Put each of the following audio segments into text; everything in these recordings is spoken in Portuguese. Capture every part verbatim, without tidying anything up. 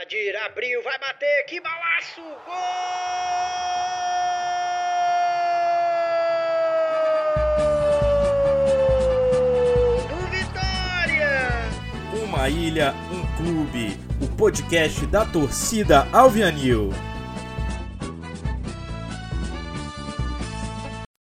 Adir abriu, vai bater, que balaço, gol do Vitória! Uma Ilha, um Clube, o podcast da torcida Alvianil.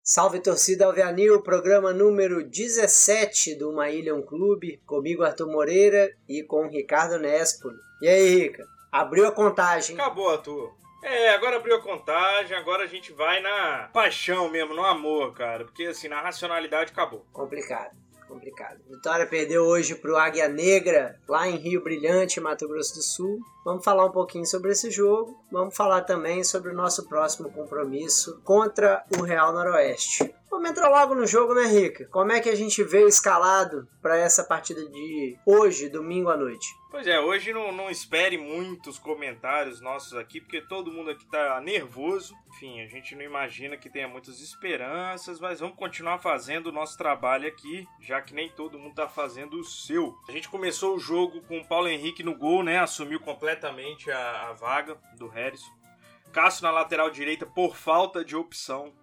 Salve torcida Alvianil, programa número dezessete do Uma Ilha, um Clube, comigo Arthur Moreira e com Ricardo Nespoli. E aí, Rica, abriu a contagem. Acabou, Arthur. É, agora abriu a contagem, agora a gente vai na paixão mesmo, no amor, cara, porque assim, na racionalidade acabou. Complicado, complicado. Vitória perdeu hoje pro Águia Negra, lá em Rio Brilhante, Mato Grosso do Sul. Vamos falar um pouquinho sobre esse jogo, vamos falar também sobre o nosso próximo compromisso contra o Real Noroeste. Vamos entrar logo no jogo, né, Rica? Como é que a gente veio escalado para essa partida de hoje, domingo à noite? Pois é, hoje não, não espere muitos comentários nossos aqui, porque todo mundo aqui tá nervoso. Enfim, a gente não imagina que tenha muitas esperanças, mas vamos continuar fazendo o nosso trabalho aqui, já que nem todo mundo tá fazendo o seu. A gente começou o jogo com o Paulo Henrique no gol, né? Assumiu completamente a, a vaga do Harrison. Cássio na lateral direita por falta de opção.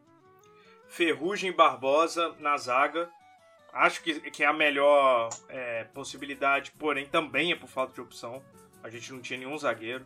Ferrugem e Barbosa na zaga, acho que, que é a melhor é, possibilidade, porém também é por falta de opção, a gente não tinha nenhum zagueiro.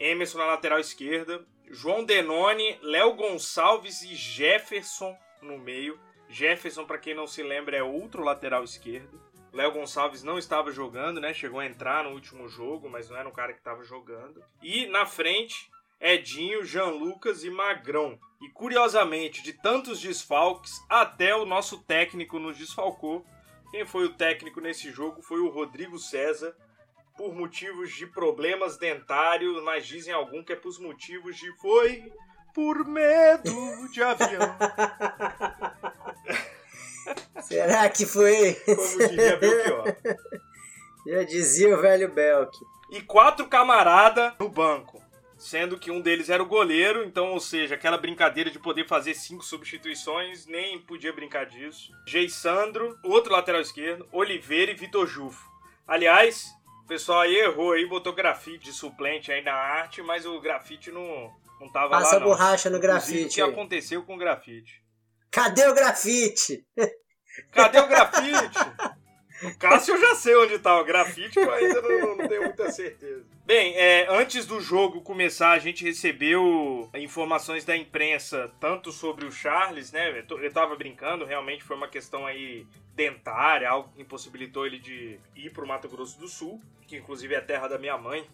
Emerson na lateral esquerda, João Denoni, Léo Gonçalves e Jefferson no meio. Jefferson, para quem não se lembra, é outro lateral esquerdo. Léo Gonçalves não estava jogando, né? Chegou a entrar no último jogo, mas não era um cara que estava jogando. E na frente, Edinho, Jean Lucas e Magrão. E curiosamente, de tantos desfalques, até o nosso técnico nos desfalcou. Quem foi o técnico nesse jogo foi o Rodrigo César, por motivos de problemas dentários, mas dizem algum que é por motivos de foi por medo de avião. Será que foi? Como diria Belchior. Já dizia o velho Belk. E quatro camaradas no banco. Sendo que um deles era o goleiro, então, ou seja, aquela brincadeira de poder fazer cinco substituições, nem podia brincar disso. Geisandro, outro lateral esquerdo, Oliveira e Vitor Jufo. Aliás, o pessoal aí errou, aí botou grafite de suplente aí na arte, mas o grafite não, não tava lá, não. Passa borracha no grafite. O que aconteceu com o grafite? Cadê o grafite? Cadê o grafite? O Cássio eu já sei onde tá, o grafite eu ainda não, não tenho muita certeza. Bem, é, antes do jogo começar, a gente recebeu informações da imprensa, tanto sobre o Charles, né? Eu tava brincando, realmente foi uma questão aí dentária, algo que impossibilitou ele de ir pro Mato Grosso do Sul, que inclusive é a terra da minha mãe.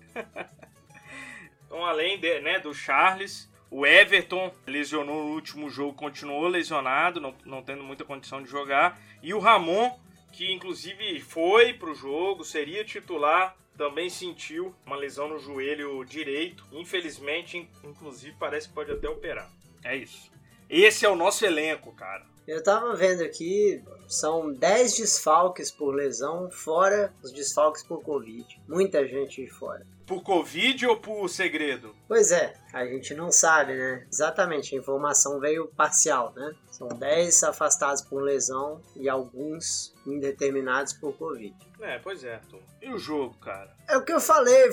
Então, além de, né, do Charles, o Everton lesionou no último jogo, continuou lesionado, não, não tendo muita condição de jogar, e o Ramon, que inclusive foi para o jogo, seria titular, também sentiu uma lesão no joelho direito. Infelizmente, inclusive, parece que pode até operar. É isso. Esse é o nosso elenco, cara. Eu tava vendo aqui, são dez desfalques por lesão, fora os desfalques por Covid. Muita gente de fora. Por Covid ou por segredo? Pois é, a gente não sabe, né? Exatamente, a informação veio parcial, né? São dez afastados por lesão e alguns indeterminados por Covid. É, pois é, Tom. E o jogo, cara? É o que eu falei,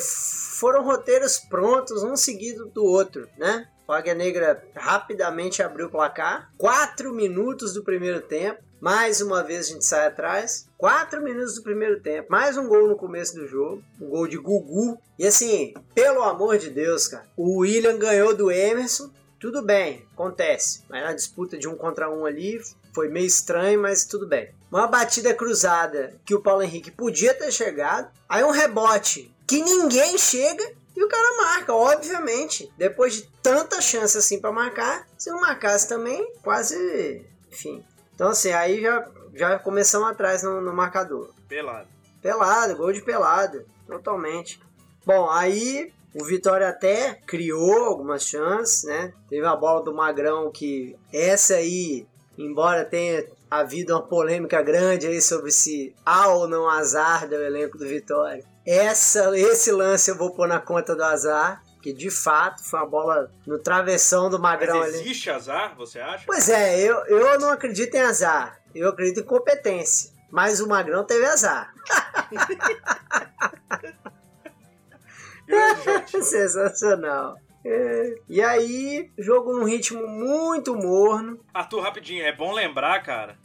foram roteiros prontos, um seguido do outro, né? O Águia Negra rapidamente abriu o placar. Quatro minutos do primeiro tempo. Mais uma vez a gente sai atrás. Quatro minutos do primeiro tempo. Mais um gol no começo do jogo. Um gol de Gugu. E assim, pelo amor de Deus, cara. O William ganhou do Emerson. Tudo bem, acontece. Mas na disputa de um contra um ali, foi meio estranho, mas tudo bem. Uma batida cruzada que o Paulo Henrique podia ter chegado. Aí um rebote que ninguém chega. E o cara marca, obviamente. Depois de tanta chance assim pra marcar, se não marcasse também, quase... Enfim. Então assim, aí já, já começamos atrás no, no marcador. Pelado. Pelado, gol de pelado. Totalmente. Bom, aí o Vitória até criou algumas chances, né? Teve a bola do Magrão que... Essa aí, embora tenha havido uma polêmica grande aí sobre se há ou não azar do elenco do Vitória... Essa, esse lance eu vou pôr na conta do azar, que de fato foi uma bola no travessão do Magrão. Mas existe ali. Azar, você acha? Pois é, eu, eu não acredito em azar, eu acredito em competência, mas o Magrão teve azar. Grande Jotinho. Sensacional. É. E aí, jogo num ritmo muito morno. Arthur, rapidinho, é bom lembrar, cara,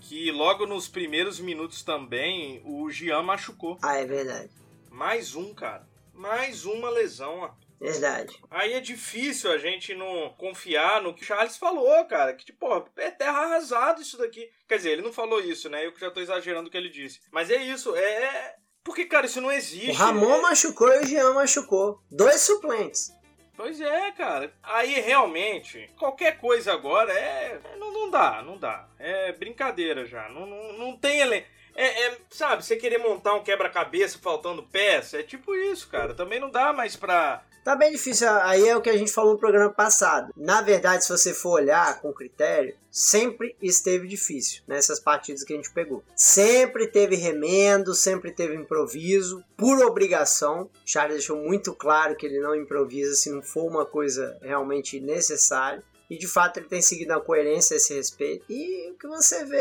que logo nos primeiros minutos também o Jean machucou. Ah, é verdade. Mais um, cara. Mais uma lesão, Arthur. Verdade. Aí é difícil a gente não confiar no que o Charles falou, cara. Que, tipo, é terra arrasada isso daqui. Quer dizer, ele não falou isso, né? Eu que já tô exagerando o que ele disse. Mas é isso, é... Porque, cara, isso não existe. O Ramon é... machucou e o Jean machucou. Dois suplentes. Pois é, cara. Aí, realmente, qualquer coisa agora é... Não, não dá, não dá. É brincadeira já. Não, não, não tem elenco. É, é, sabe, você querer montar um quebra-cabeça faltando peça, é tipo isso, cara. Também não dá mais pra... Tá bem difícil. Aí é o que a gente falou no programa passado. Na verdade, se você for olhar com critério, sempre esteve difícil nessas partidas que a gente pegou. Sempre teve remendo, sempre teve improviso, por obrigação. O Charles deixou muito claro que ele não improvisa se não for uma coisa realmente necessária. E, de fato, ele tem seguido a coerência a esse respeito. E o que você vê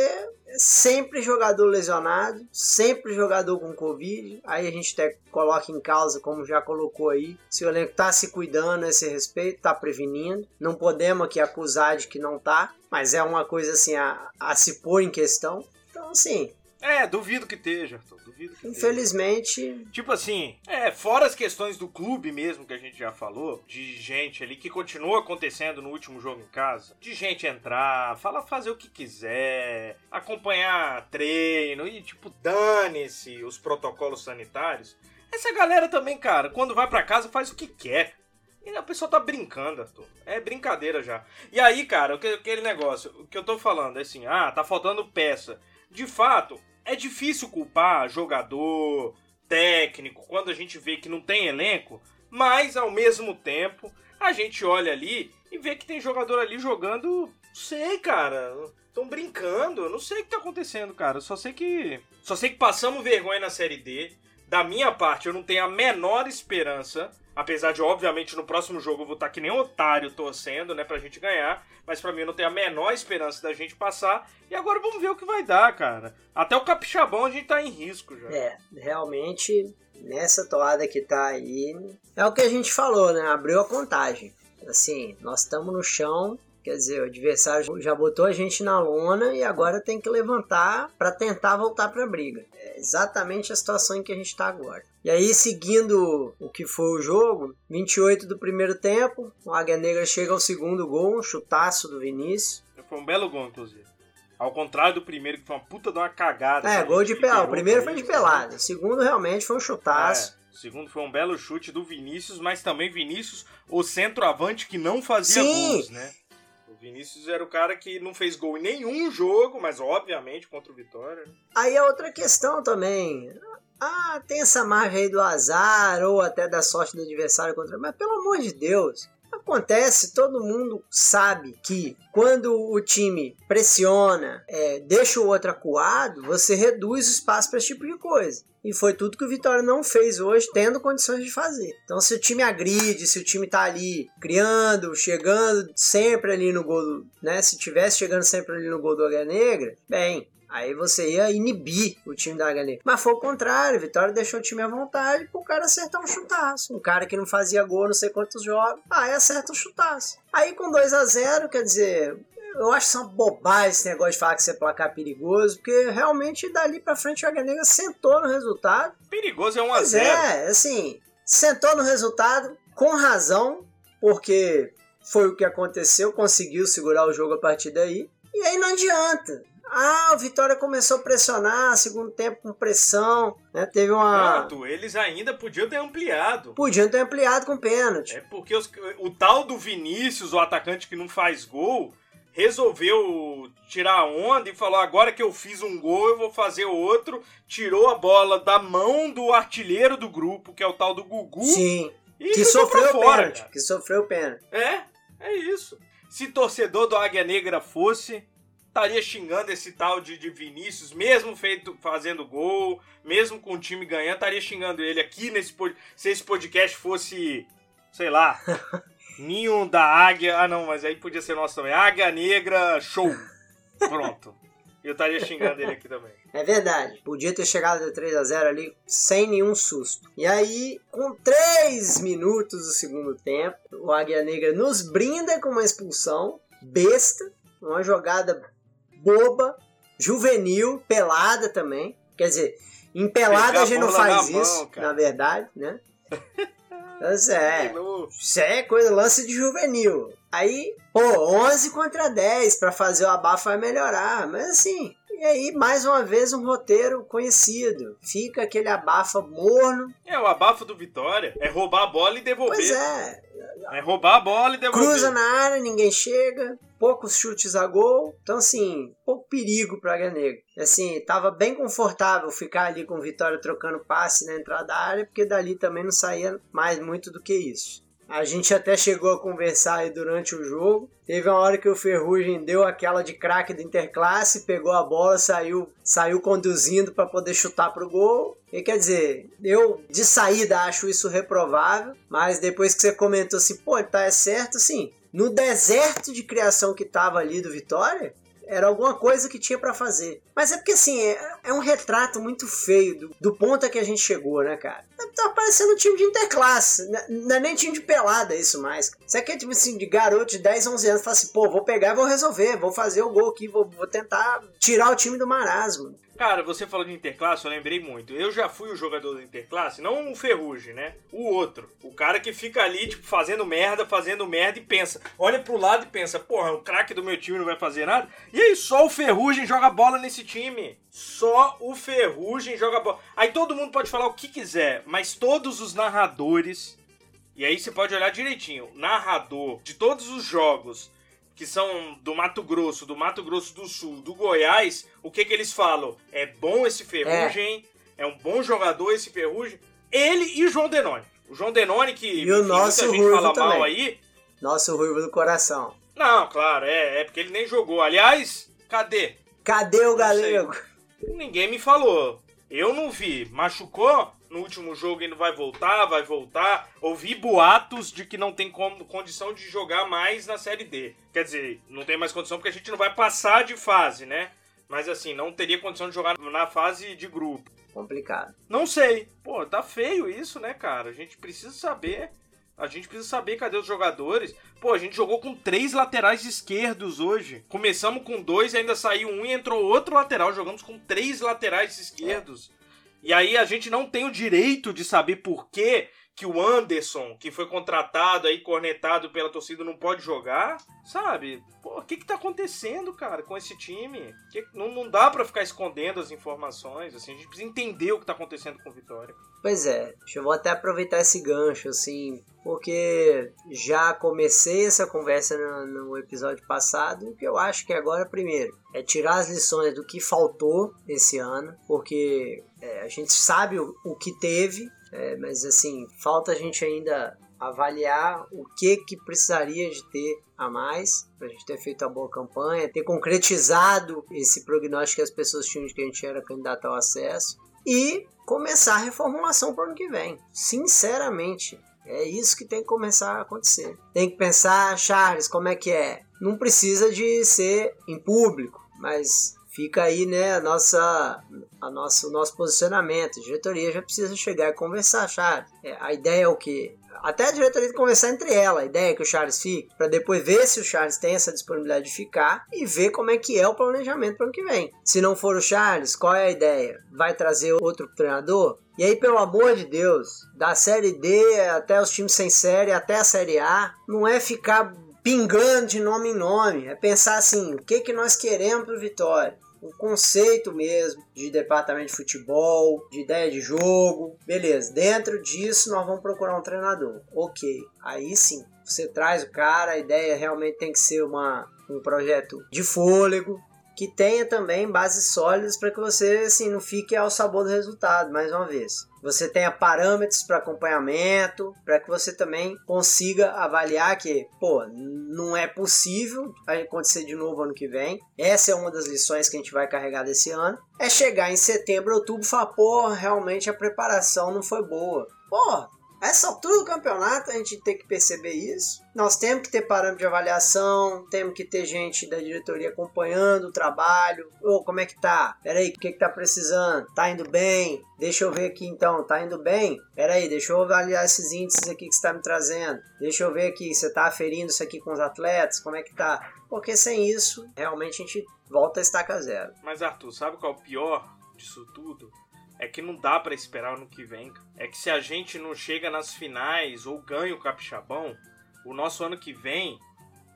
é sempre jogador lesionado, sempre jogador com Covid. Aí a gente até coloca em causa, como já colocou aí, se o elenco está se cuidando a esse respeito, está prevenindo. Não podemos aqui acusar de que não está, mas é uma coisa assim a, a se pôr em questão. Então, assim... É, duvido que esteja, Arthur, duvido que Infelizmente... esteja. Tipo assim, é, fora as questões do clube mesmo, que a gente já falou, de gente ali que continua acontecendo no último jogo em casa, de gente entrar, falar, fazer o que quiser, acompanhar treino e, tipo, dane-se os protocolos sanitários. Essa galera também, cara, quando vai pra casa faz o que quer. E a pessoa tá brincando, Arthur. É brincadeira já. E aí, cara, aquele negócio, o que eu tô falando é assim, ah, tá faltando peça. De fato... É difícil culpar jogador, técnico, quando a gente vê que não tem elenco, mas, ao mesmo tempo, a gente olha ali e vê que tem jogador ali jogando, não sei, cara, estão brincando, eu não sei o que tá acontecendo, cara, eu só sei que só sei que passamos vergonha na Série D, da minha parte eu não tenho a menor esperança, apesar de, obviamente, no próximo jogo eu vou estar que nem um otário torcendo, né, pra gente ganhar, mas pra mim eu não tenho a menor esperança da gente passar, e agora vamos ver o que vai dar, cara. Até o Capixabão a gente tá em risco já. É, realmente, nessa toada que tá aí, é o que a gente falou, né, abriu a contagem. Assim, nós estamos no chão, quer dizer, o adversário já botou a gente na lona e agora tem que levantar pra tentar voltar pra briga. É exatamente a situação em que a gente tá agora. E aí, seguindo o que foi o jogo, vinte e oito do primeiro tempo, o Águia Negra chega ao segundo gol, um chutaço do Vinícius. Foi um belo gol, inclusive. Ao contrário do primeiro, que foi uma puta de uma cagada. É, gol de pelada. O primeiro foi de pelada. O segundo, realmente, foi um chutaço. É, o segundo foi um belo chute do Vinícius, mas também Vinícius, o centroavante que não fazia gols, né? Vinícius era o cara que não fez gol em nenhum jogo, mas obviamente contra o Vitória. Aí a outra questão também. Ah, tem essa margem aí do azar ou até da sorte do adversário contra... Mas pelo amor de Deus, acontece, todo mundo sabe que quando o time pressiona, é, deixa o outro acuado, você reduz o espaço para esse tipo de coisa. E foi tudo que o Vitória não fez hoje, tendo condições de fazer. Então, se o time agride, se o time tá ali criando, chegando sempre ali no gol, do, né? Se tivesse chegando sempre ali no gol do Águia Negra, bem, aí você ia inibir o time da Águia Negra. Mas foi o contrário, o Vitória deixou o time à vontade pro cara acertar um chutaço. Um cara que não fazia gol não sei quantos jogos, aí acerta um chutaço. Aí com dois a zero, quer dizer... Eu acho que são bobagem esse negócio de falar que isso é placar perigoso, porque realmente dali pra frente o Águia Negra sentou no resultado. Perigoso é um a zero. Pois é, assim, sentou no resultado com razão, porque foi o que aconteceu, conseguiu segurar o jogo a partir daí, e aí não adianta. Ah, o Vitória começou a pressionar, segundo tempo com pressão, né? Teve uma... Pronto, eles ainda podiam ter ampliado. Podiam ter ampliado com pênalti. É porque os, o tal do Vinícius, o atacante que não faz gol... Resolveu tirar a onda e falou, agora que eu fiz um gol, eu vou fazer outro. Tirou a bola da mão do artilheiro do grupo, que é o tal do Gugu. Sim, e que sofreu o pênalti, que sofreu o pênalti. É, é isso. Se torcedor do Águia Negra fosse, estaria xingando esse tal de, de Vinícius, mesmo feito, fazendo gol, mesmo com o time ganhando, estaria xingando ele aqui nesse podcast. Se esse podcast fosse, sei lá... Ninho da Águia... Ah, não, mas aí podia ser nosso também. Águia Negra, show. Pronto. E eu estaria xingando ele aqui também. É verdade. Podia ter chegado de três a zero ali sem nenhum susto. E aí, com três minutos do segundo tempo, o Águia Negra nos brinda com uma expulsão besta. Uma jogada boba, juvenil, pelada também. Quer dizer, em pelada a, a gente não faz na isso, mão, na verdade, né? Isso é, isso é coisa, lance de juvenil. Aí, pô, onze contra dez pra fazer o abafo vai melhorar, mas assim... E aí, mais uma vez, um roteiro conhecido. Fica aquele abafa morno. É, o abafo do Vitória é roubar a bola e devolver. Pois é. É roubar a bola e devolver. Cruza na área, ninguém chega. Poucos chutes a gol. Então, assim, pouco perigo pra Águia Negra. Assim, tava bem confortável ficar ali com o Vitória trocando passe na entrada da área, porque dali também não saía mais muito do que isso. A gente até chegou a conversar aí durante o jogo. Teve uma hora que o Ferrugem deu aquela de craque da Interclasse, pegou a bola, saiu, saiu conduzindo para poder chutar pro gol. E quer dizer, eu de saída acho isso reprovável, mas depois que você comentou assim, pô, tá, é certo, assim, no deserto de criação que tava ali do Vitória, era alguma coisa que tinha pra fazer. Mas é porque, assim, é, é um retrato muito feio do, do ponto a que a gente chegou, né, cara? Tá parecendo um time de Interclasse. Não é nem time de pelada isso mais. Isso aqui é tipo assim, de garoto de dez, onze anos, fala assim, pô, vou pegar e vou resolver, vou fazer o gol aqui, vou, vou tentar tirar o time do marasmo. Cara, você falou de Interclasse, eu lembrei muito. Eu já fui o jogador do Interclasse, não o Ferrugem, né? O outro. O cara que fica ali, tipo, fazendo merda, fazendo merda e pensa. Olha pro lado e pensa, porra, o craque do meu time não vai fazer nada. E aí só o Ferrugem joga bola nesse time. Só o Ferrugem joga bola. Aí todo mundo pode falar o que quiser, mas todos os narradores... E aí você pode olhar direitinho. Narrador de todos os jogos... que são do Mato Grosso, do Mato Grosso do Sul, do Goiás, o que que eles falam? É bom esse Ferrugem, é, é um bom jogador esse Ferrugem. Ele e o João Denoni. O João Denoni, que e o nosso muita gente Ruivo fala também. Mal aí. Nosso Ruivo do coração. Não, claro, é, é porque ele nem jogou. Aliás, cadê? Cadê o Galego? Ninguém me falou. Eu não vi. Machucou? No último jogo ele não vai voltar, vai voltar. Ouvi boatos de que não tem como, condição de jogar mais na Série D. Quer dizer, não tem mais condição porque a gente não vai passar de fase, né? Mas assim, não teria condição de jogar na fase de grupo. Complicado. Não sei. Pô, tá feio isso, né, cara? A gente precisa saber. A gente precisa saber cadê os jogadores. Pô, a gente jogou com três laterais esquerdos hoje. Começamos com dois, ainda saiu um e entrou outro lateral. Jogamos com três laterais esquerdos. É. E aí a gente não tem o direito de saber por que que o Anderson, que foi contratado aí, cornetado pela torcida, não pode jogar, sabe? Pô, o que que tá acontecendo, cara, com esse time? Que, não, não dá pra ficar escondendo as informações, assim, a gente precisa entender o que tá acontecendo com o Vitória. Pois é, eu vou até aproveitar esse gancho, assim, porque já comecei essa conversa no, no episódio passado, e o que eu acho que agora, primeiro, é tirar as lições do que faltou esse ano, porque é, a gente sabe o, o que teve, é, mas assim, falta a gente ainda avaliar o que que precisaria de ter a mais, pra gente ter feito a boa campanha, ter concretizado esse prognóstico que as pessoas tinham de que a gente era candidato ao acesso, e começar a reformulação pro ano que vem, sinceramente. É isso que tem que começar a acontecer. Tem que pensar, Charles, como é que é? Não precisa de ser em público, mas fica aí, né, a nossa, a nossa, o nosso posicionamento. A diretoria já precisa chegar e conversar, Charles. É, a ideia é o quê? Até a diretoria tem que conversar entre ela. A ideia é que o Charles fique, para depois ver se o Charles tem essa disponibilidade de ficar e ver como é que é o planejamento para o ano que vem. Se não for o Charles, qual é a ideia? Vai trazer outro treinador? E aí, pelo amor de Deus, da Série D até os times sem série, até a Série A, não é ficar pingando de nome em nome, é pensar assim, o que que nós queremos para o Vitória? O conceito mesmo de departamento de futebol, de ideia de jogo, beleza, dentro disso nós vamos procurar um treinador, ok, aí sim, você traz o cara, a ideia realmente tem que ser uma, um projeto de fôlego, que tenha também bases sólidas para que você, assim, não fique ao sabor do resultado, mais uma vez. Você tenha parâmetros para acompanhamento, para que você também consiga avaliar que, pô, não é possível acontecer de novo ano que vem. Essa é uma das lições que a gente vai carregar desse ano. É chegar em setembro, outubro e falar, pô, realmente a preparação não foi boa. Pô, A essa altura do campeonato a gente tem que perceber isso. Nós temos que ter parâmetro de avaliação, temos que ter gente da diretoria acompanhando o trabalho. Ô, oh, como é que tá? Peraí, o que que tá precisando? Tá indo bem? Deixa eu ver aqui então, tá indo bem? Peraí, deixa eu avaliar esses índices aqui que você tá me trazendo. Deixa eu ver aqui, você tá aferindo isso aqui com os atletas? Como é que tá? Porque sem isso, realmente a gente volta a estaca zero. Mas Arthur, sabe qual é o pior disso tudo? É que não dá pra esperar ano que vem. É que se a gente não chega nas finais ou ganha o Capixabão, o nosso ano que vem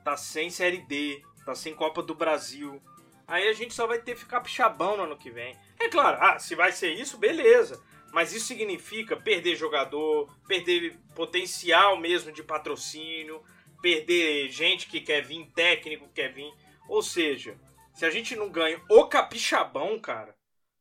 tá sem Série D, tá sem Copa do Brasil. Aí a gente só vai ter que ficar Capixabão no ano que vem. É claro, ah, se vai ser isso, beleza. Mas isso significa perder jogador, perder potencial mesmo de patrocínio, perder gente que quer vir, técnico que quer vir. Ou seja, se a gente não ganha o Capixabão, cara,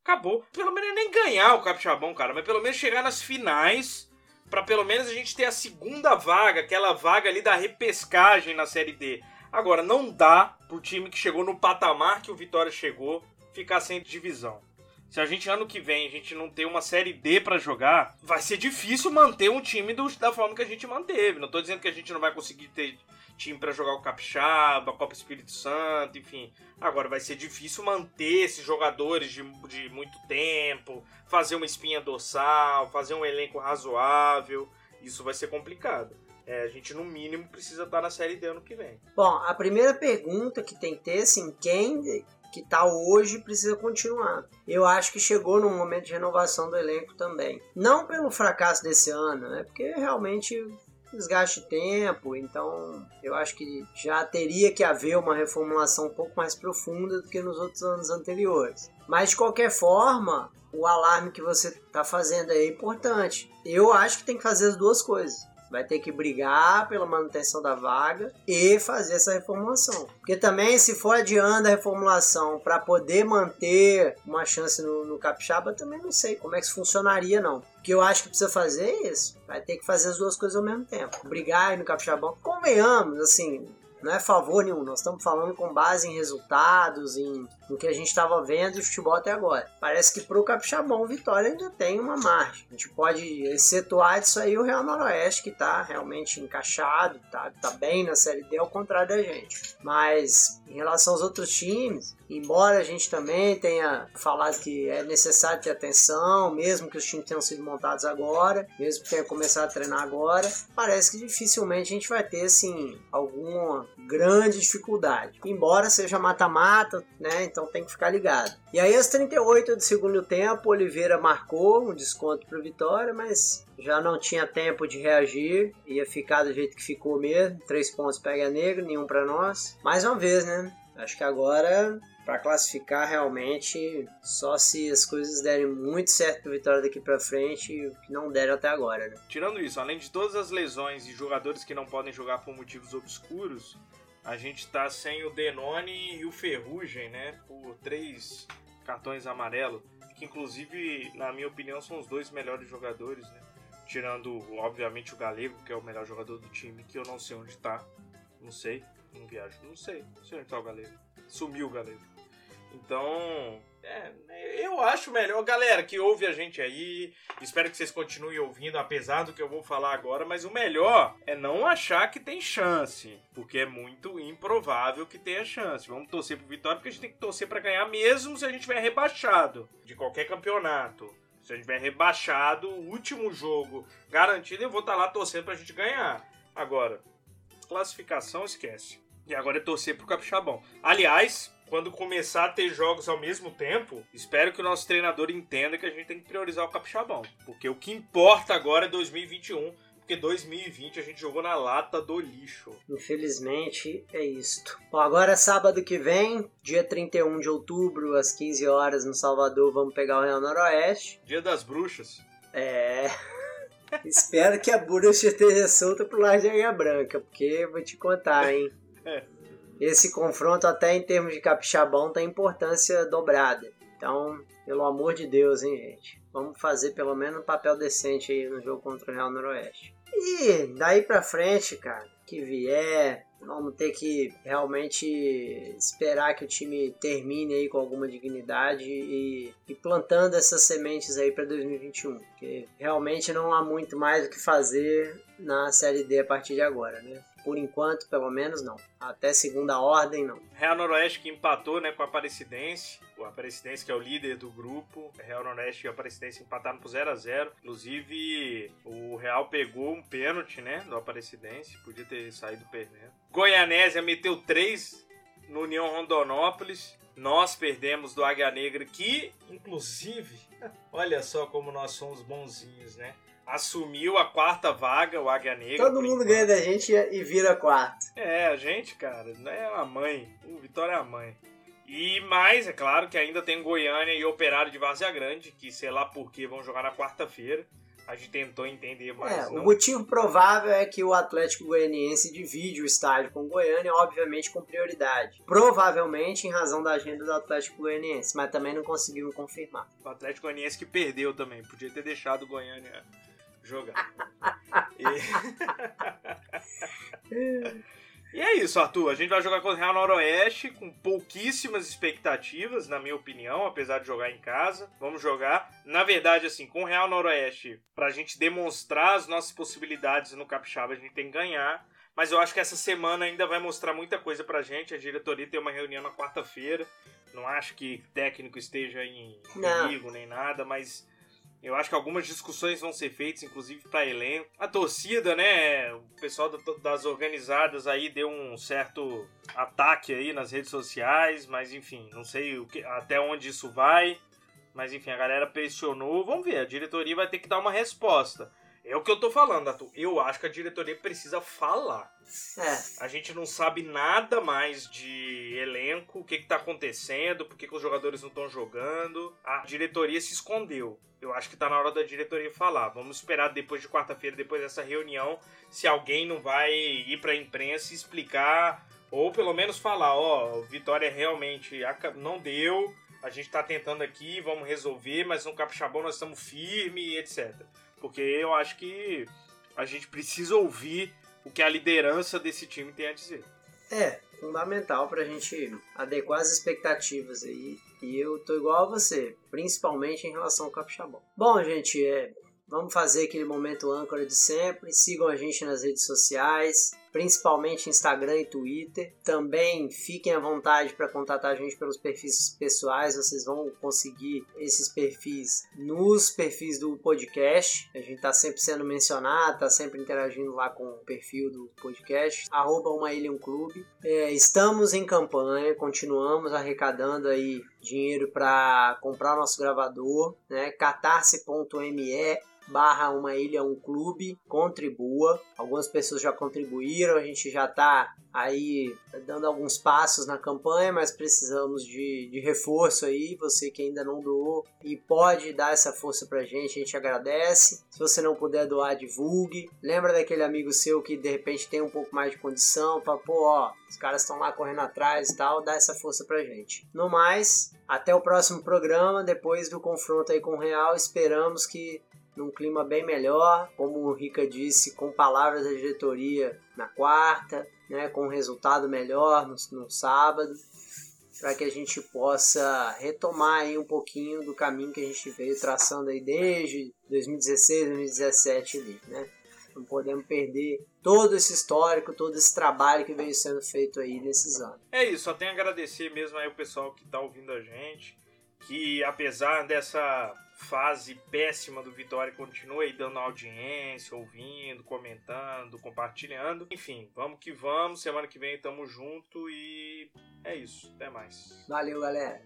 acabou. Pelo menos nem ganhar o Capixabão, cara, mas pelo menos chegar nas finais, pra pelo menos a gente ter a segunda vaga, aquela vaga ali da repescagem na Série D. Agora, não dá pro time que chegou no patamar que o Vitória chegou ficar sem divisão. Se a gente, ano que vem, a gente não ter uma Série D pra jogar, vai ser difícil manter um time do, da forma que a gente manteve. Não tô dizendo que a gente não vai conseguir ter time pra jogar o Capixaba, a Copa Espírito Santo, enfim. Agora, vai ser difícil manter esses jogadores de, de muito tempo, fazer uma espinha dorsal, fazer um elenco razoável. Isso vai ser complicado. É, a gente, no mínimo, precisa estar na Série D ano que vem. Bom, a primeira pergunta que tem que ter, assim, quem que tá hoje precisa continuar. Eu acho que chegou num momento de renovação do elenco também. Não pelo fracasso desse ano, né? Porque realmente desgaste tempo, então eu acho que já teria que haver uma reformulação um pouco mais profunda do que nos outros anos anteriores. Mas de qualquer forma, o alarme que você está fazendo aí é importante. Eu acho que tem que fazer as duas coisas. Vai ter que brigar pela manutenção da vaga e fazer essa reformulação. Porque também, se for adiando a reformulação para poder manter uma chance no, no Capixaba, também não sei como é que isso funcionaria, não. O que eu acho que precisa fazer é isso. Vai ter que fazer as duas coisas ao mesmo tempo. Brigar aí no Capixabão. Convenhamos, assim, não é favor nenhum. Nós estamos falando com base em resultados, em no que a gente estava vendo de futebol até agora. Parece que pro Capixabão, Vitória ainda tem uma margem. A gente pode excetuar disso aí o Real Noroeste, que está realmente encaixado, tá, tá bem na Série D, ao contrário da gente. Mas em relação aos outros times, embora a gente também tenha falado que é necessário ter atenção, mesmo que os times tenham sido montados agora, mesmo que tenha começado a treinar agora, parece que dificilmente a gente vai ter, assim, alguma grande dificuldade. Embora seja mata-mata, né? Então tem que ficar ligado. E aí aos trinta e oito do segundo tempo, Oliveira marcou um desconto para o Vitória, mas já não tinha tempo de reagir. Ia ficar do jeito que ficou mesmo. Três pontos para a Águia Negra, nenhum para nós. Mais uma vez, né? Acho que agora, para classificar realmente, só se as coisas derem muito certo para o Vitória daqui para frente, e o que não deram até agora, né? Tirando isso, além de todas as lesões e jogadores que não podem jogar por motivos obscuros, a gente tá sem o Denoni e o Ferrugem, né? Por três cartões amarelos, que inclusive, na minha opinião, são os dois melhores jogadores, né? Tirando, obviamente, o Galego, que é o melhor jogador do time, que eu não sei onde tá. Não sei, não viajo, não sei. Não sei onde tá o Galego. Sumiu o Galego. Então, é, eu acho melhor. Galera que ouve a gente aí, espero que vocês continuem ouvindo, apesar do que eu vou falar agora, mas o melhor é não achar que tem chance, porque é muito improvável que tenha chance. Vamos torcer pro Vitória, porque a gente tem que torcer pra ganhar, mesmo se a gente tiver rebaixado de qualquer campeonato. Se a gente tiver rebaixado, o último jogo garantido, eu vou estar lá torcendo pra gente ganhar. Agora, classificação esquece. E agora é torcer pro Capixabão. Aliás, quando começar a ter jogos ao mesmo tempo, espero que o nosso treinador entenda que a gente tem que priorizar o Capixabão. Porque o que importa agora é dois mil e vinte e um, porque dois mil e vinte a gente jogou na lata do lixo. Infelizmente, é isto. Bom, agora sábado que vem, dia trinta e um de outubro, às quinze horas, no Salvador, vamos pegar o Real Noroeste. Dia das Bruxas. É... espero que a bruxa esteja solta pro lado de Aranha Branca, porque vou te contar, hein? É. Esse confronto, até em termos de Capixabão, tem importância dobrada. Então, pelo amor de Deus, hein, gente? Vamos fazer pelo menos um papel decente aí no jogo contra o Real Noroeste. E daí pra frente, cara, que vier, Vamos ter que realmente esperar que o time termine aí com alguma dignidade e, e plantando essas sementes aí para dois mil e vinte e um, porque realmente não há muito mais o que fazer na Série D a partir de agora, né? Por enquanto, pelo menos, não. Até segunda ordem, não. Real Noroeste que empatou, né, com a Aparecidense. O Aparecidense que é o líder do grupo. Real Noroeste e a Aparecidense empataram por zero a zero. Inclusive, o Real pegou um pênalti, né, do Aparecidense. Podia ter saído perdendo. Goianésia meteu três no União Rondonópolis. Nós perdemos do Águia Negra que, inclusive, olha só como nós somos bonzinhos, né? Assumiu a quarta vaga, o Águia Negra. Todo mundo enquanto ganha da gente e vira quarto. É, a gente, cara, não é a mãe. O Vitória é a mãe. E mais, é claro, que ainda tem Goiânia e Operário de Várzea Grande, que sei lá por que vão jogar na quarta-feira. A gente tentou entender, mas é, não. O motivo provável é que o Atlético Goianiense divide o estádio com o Goiânia, obviamente com prioridade. Provavelmente em razão da agenda do Atlético Goianiense, mas também não conseguimos confirmar. O Atlético Goianiense que perdeu também, podia ter deixado o Goiânia jogar. e... e é isso, Arthur. A gente vai jogar contra o Real Noroeste com pouquíssimas expectativas, na minha opinião, apesar de jogar em casa. Vamos jogar, na verdade, assim, com o Real Noroeste, pra gente demonstrar as nossas possibilidades no Capixaba, a gente tem que ganhar. Mas eu acho que essa semana ainda vai mostrar muita coisa pra gente. A diretoria tem uma reunião na quarta-feira. Não acho que o técnico esteja em perigo nem nada, mas eu acho que algumas discussões vão ser feitas, inclusive para elenco. A torcida, né? O pessoal das organizadas aí deu um certo ataque aí nas redes sociais, mas enfim, não sei o que, até onde isso vai. Mas enfim, a galera pressionou. Vamos ver, a diretoria vai ter que dar uma resposta. É o que eu tô falando, Arthur. Eu acho que a diretoria precisa falar. É. A gente não sabe nada mais de elenco, o que que tá acontecendo, por que que os jogadores não estão jogando. A diretoria se escondeu. Eu acho que tá na hora da diretoria falar. Vamos esperar depois de quarta-feira, depois dessa reunião, se alguém não vai ir pra imprensa e explicar, ou pelo menos falar, ó, oh, Vitória realmente não deu, a gente tá tentando aqui, vamos resolver, mas no Capixabão nós estamos firmes, etcétera Porque eu acho que a gente precisa ouvir o que a liderança desse time tem a dizer. É, fundamental para a gente adequar as expectativas aí. E eu tô igual a você, principalmente em relação ao Capixabão. Bom, gente, é, vamos fazer aquele momento âncora de sempre. Sigam a gente nas redes sociais, principalmente Instagram e Twitter. Também fiquem à vontade para contatar a gente pelos perfis pessoais. Vocês vão conseguir esses perfis nos perfis do podcast. A gente está sempre sendo mencionado, está sempre interagindo lá com o perfil do podcast. Arroba Uma Ilha, um Clube. É, estamos em campanha, continuamos arrecadando aí dinheiro para comprar o nosso gravador, né? catarse ponto me barra Uma Ilha, um Clube, contribua. Algumas pessoas já contribuíram, a gente já está aí dando alguns passos na campanha, mas precisamos de, de reforço aí. Você que ainda não doou e pode dar essa força pra gente, a gente agradece. Se você não puder doar, divulgue. Lembra daquele amigo seu que de repente tem um pouco mais de condição, fala, pô, ó, os caras estão lá correndo atrás e tal, dá essa força pra gente. No mais, até o próximo programa, depois do confronto aí com o Real, esperamos que num clima bem melhor, como o Rica disse, com palavras da diretoria na quarta, né, com um resultado melhor no, no sábado, para que a gente possa retomar aí um pouquinho do caminho que a gente veio traçando aí desde dois mil e dezesseis, dois mil e dezessete ali, né? Não podemos perder todo esse histórico, todo esse trabalho que veio sendo feito aí nesses anos. É isso, só tenho a agradecer mesmo aí o pessoal que está ouvindo a gente, que apesar dessa fase péssima do Vitória, continua aí dando audiência, ouvindo, comentando, compartilhando. Enfim, vamos que vamos. Semana que vem tamo junto e é isso. Até mais. Valeu, galera.